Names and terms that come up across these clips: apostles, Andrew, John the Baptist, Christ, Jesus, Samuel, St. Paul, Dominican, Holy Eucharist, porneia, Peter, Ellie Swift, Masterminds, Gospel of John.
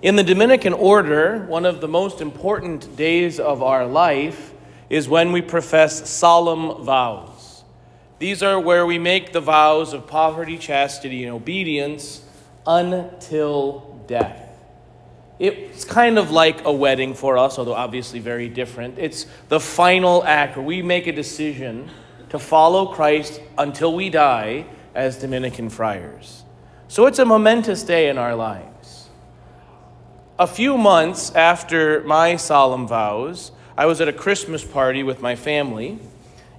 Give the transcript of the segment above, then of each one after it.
In the Dominican order, one of the most important days of our life is when we profess solemn vows. These are where we make the vows of poverty, chastity, and obedience until death. It's kind of like a wedding for us, although obviously very different. It's the final act where we make a decision to follow Christ until we die as Dominican friars. So it's a momentous day in our lives. A few months after my solemn vows, I was at a Christmas party with my family,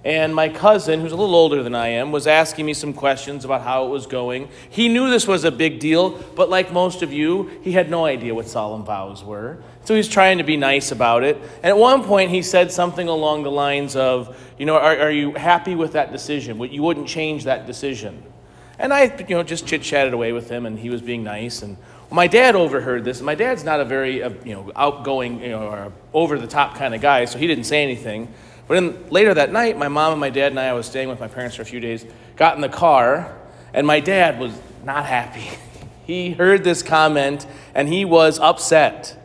and my cousin, who's a little older than I am, was asking me some questions about how it was going. He knew this was a big deal, but like most of you, he had no idea what solemn vows were. So he was trying to be nice about it. And at one point, he said something along the lines of, are you happy with that decision? You wouldn't change that decision. And I, just chit-chatted away with him, and he was being nice. And my dad overheard this. And my dad's not a very, outgoing, or over-the-top kind of guy, so he didn't say anything. But later that night, my mom and my dad and I was staying with my parents for a few days, got in the car, and my dad was not happy. He heard this comment, and he was upset.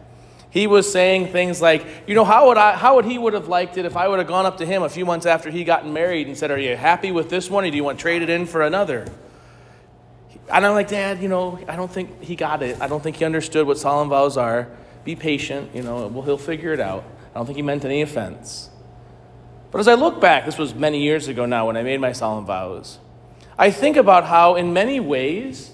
He was saying things like, how would he would have liked it if I would have gone up to him a few months after he gotten married and said, are you happy with this one, or do you want to trade it in for another? And I'm like, Dad, I don't think he got it. I don't think he understood what solemn vows are. Be patient, he'll figure it out. I don't think he meant any offense. But as I look back, this was many years ago now when I made my solemn vows, I think about how in many ways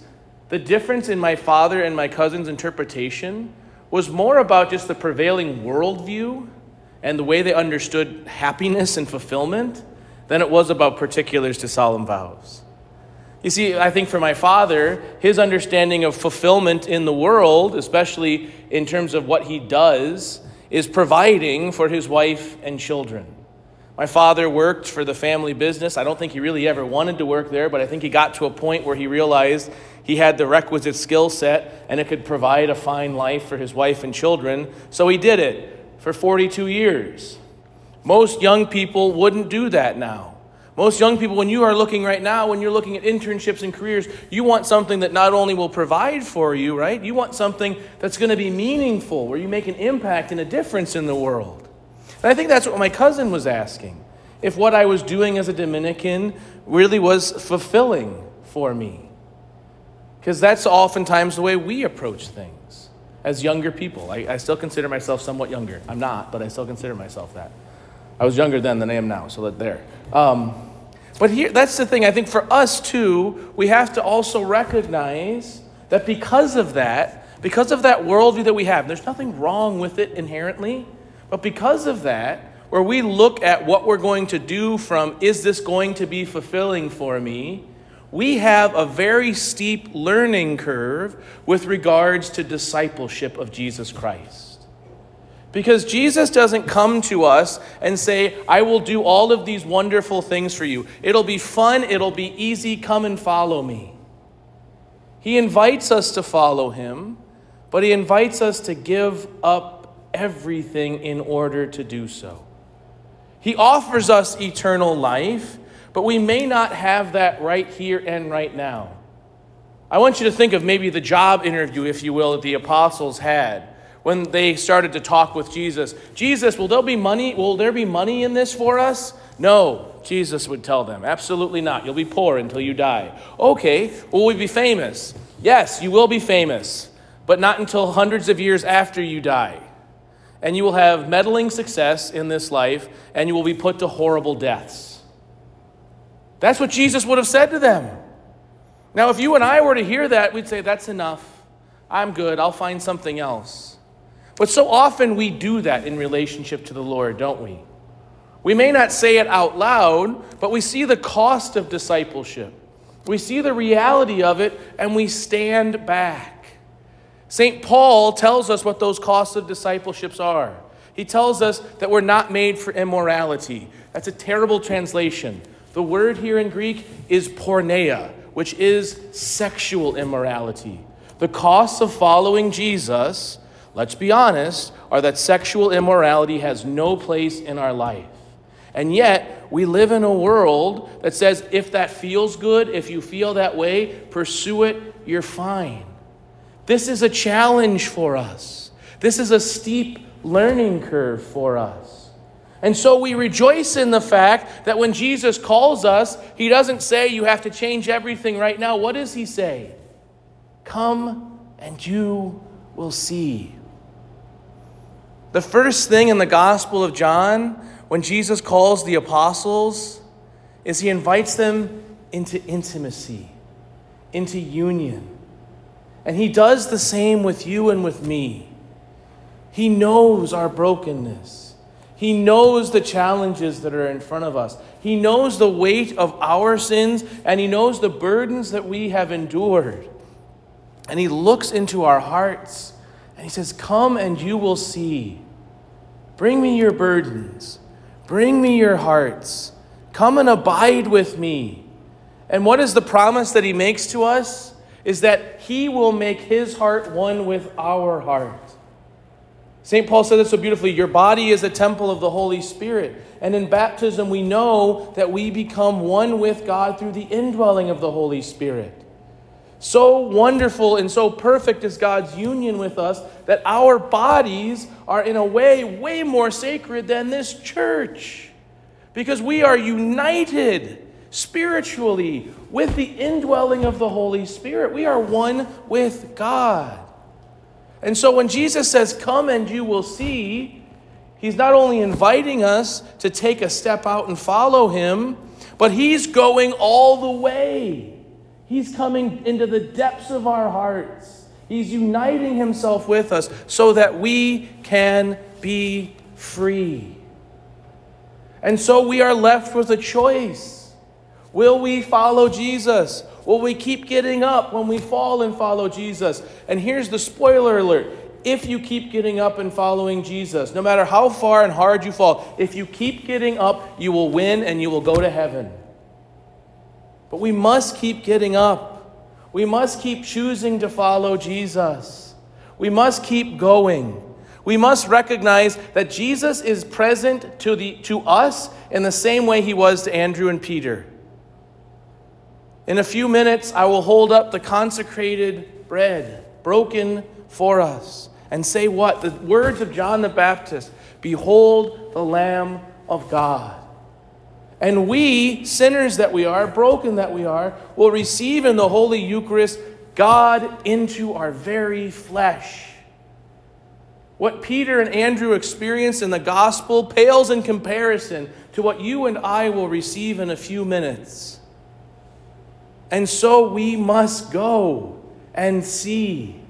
the difference in my father and my cousin's interpretation was more about just the prevailing worldview and the way they understood happiness and fulfillment than it was about particulars to solemn vows. You see, I think for my father, his understanding of fulfillment in the world, especially in terms of what he does, is providing for his wife and children. My father worked for the family business. I don't think he really ever wanted to work there, but I think he got to a point where he realized he had the requisite skill set and it could provide a fine life for his wife and children. So he did it for 42 years. Most young people wouldn't do that now. Most young people, when you're looking at internships and careers, you want something that not only will provide for you, right? You want something that's going to be meaningful, where you make an impact and a difference in the world. And I think that's what my cousin was asking, if what I was doing as a Dominican really was fulfilling for me. Because that's oftentimes the way we approach things as younger people. I still consider myself somewhat younger. I'm not, but I still consider myself that. I was younger then than I am now, so there. But here, that's the thing. I think for us, too, we have to also recognize that because of that worldview that we have, there's nothing wrong with it inherently. But because of that, where we look at what we're going to do from, is this going to be fulfilling for me, we have a very steep learning curve with regards to discipleship of Jesus Christ. Because Jesus doesn't come to us and say, I will do all of these wonderful things for you. It'll be fun. It'll be easy. Come and follow me. He invites us to follow him, but he invites us to give up everything in order to do so. He offers us eternal life, but we may not have that right here and right now. I want you to think of maybe the job interview, if you will, that the apostles had when they started to talk with Jesus. Jesus, will there be money in this for us? No, Jesus would tell them. Absolutely not. You'll be poor until you die. Okay, will we be famous? Yes, you will be famous, but not until hundreds of years after you die. And you will have meddling success in this life, and you will be put to horrible deaths. That's what Jesus would have said to them. Now, if you and I were to hear that, we'd say, that's enough. I'm good. I'll find something else. But so often we do that in relationship to the Lord, don't we? We may not say it out loud, but we see the cost of discipleship. We see the reality of it, and we stand back. St. Paul tells us what those costs of discipleships are. He tells us that we're not made for immorality. That's a terrible translation. The word here in Greek is porneia, which is sexual immorality. The costs of following Jesus, let's be honest, are that sexual immorality has no place in our life. And yet, we live in a world that says if that feels good, if you feel that way, pursue it, you're fine. This is a challenge for us. This is a steep learning curve for us. And so we rejoice in the fact that when Jesus calls us, he doesn't say you have to change everything right now. What does he say? Come and you will see. The first thing in the Gospel of John, when Jesus calls the apostles, is he invites them into intimacy, into union. And he does the same with you and with me. He knows our brokenness. He knows the challenges that are in front of us. He knows the weight of our sins, and he knows the burdens that we have endured. And he looks into our hearts, and he says, come and you will see. Bring me your burdens. Bring me your hearts. Come and abide with me. And what is the promise that he makes to us? Is that he will make his heart one with our heart. St. Paul said this so beautifully, your body is a temple of the Holy Spirit. And in baptism we know that we become one with God through the indwelling of the Holy Spirit. So wonderful and so perfect is God's union with us that our bodies are in a way, way more sacred than this church. Because we are united spiritually with the indwelling of the Holy Spirit. We are one with God. And so when Jesus says, come and you will see, he's not only inviting us to take a step out and follow him, but he's going all the way. He's coming into the depths of our hearts. He's uniting himself with us so that we can be free. And so we are left with a choice. Will we follow Jesus? Will we keep getting up when we fall and follow Jesus? And here's the spoiler alert. If you keep getting up and following Jesus, no matter how far and hard you fall, if you keep getting up, you will win and you will go to heaven. But we must keep getting up. We must keep choosing to follow Jesus. We must keep going. We must recognize that Jesus is present to us in the same way he was to Andrew and Peter. In a few minutes, I will hold up the consecrated bread, broken for us, and say what? The words of John the Baptist, behold the Lamb of God. And we, sinners that we are, broken that we are, will receive in the Holy Eucharist God into our very flesh. What Peter and Andrew experienced in the gospel pales in comparison to what you and I will receive in a few minutes. And so we must go and see.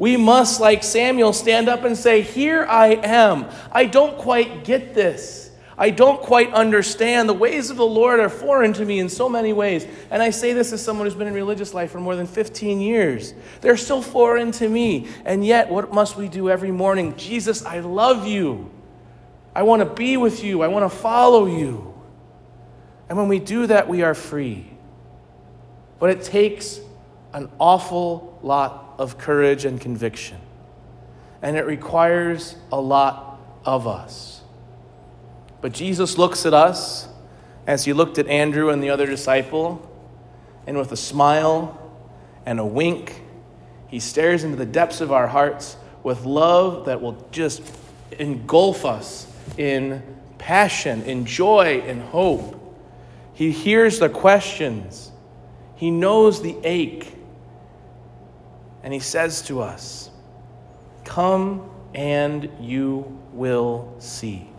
We must, like Samuel, stand up and say, here I am. I don't quite get this. I don't quite understand. The ways of the Lord are foreign to me in so many ways. And I say this as someone who's been in religious life for more than 15 years. They're still foreign to me. And yet, what must we do every morning? Jesus, I love you. I want to be with you. I want to follow you. And when we do that, we are free. But it takes an awful lot of courage and conviction. And it requires a lot of us. But Jesus looks at us as he looked at Andrew and the other disciple. And with a smile and a wink, he stares into the depths of our hearts with love that will just engulf us in passion, in joy, in hope. He hears the questions. He knows the ache, and he says to us, come and you will see.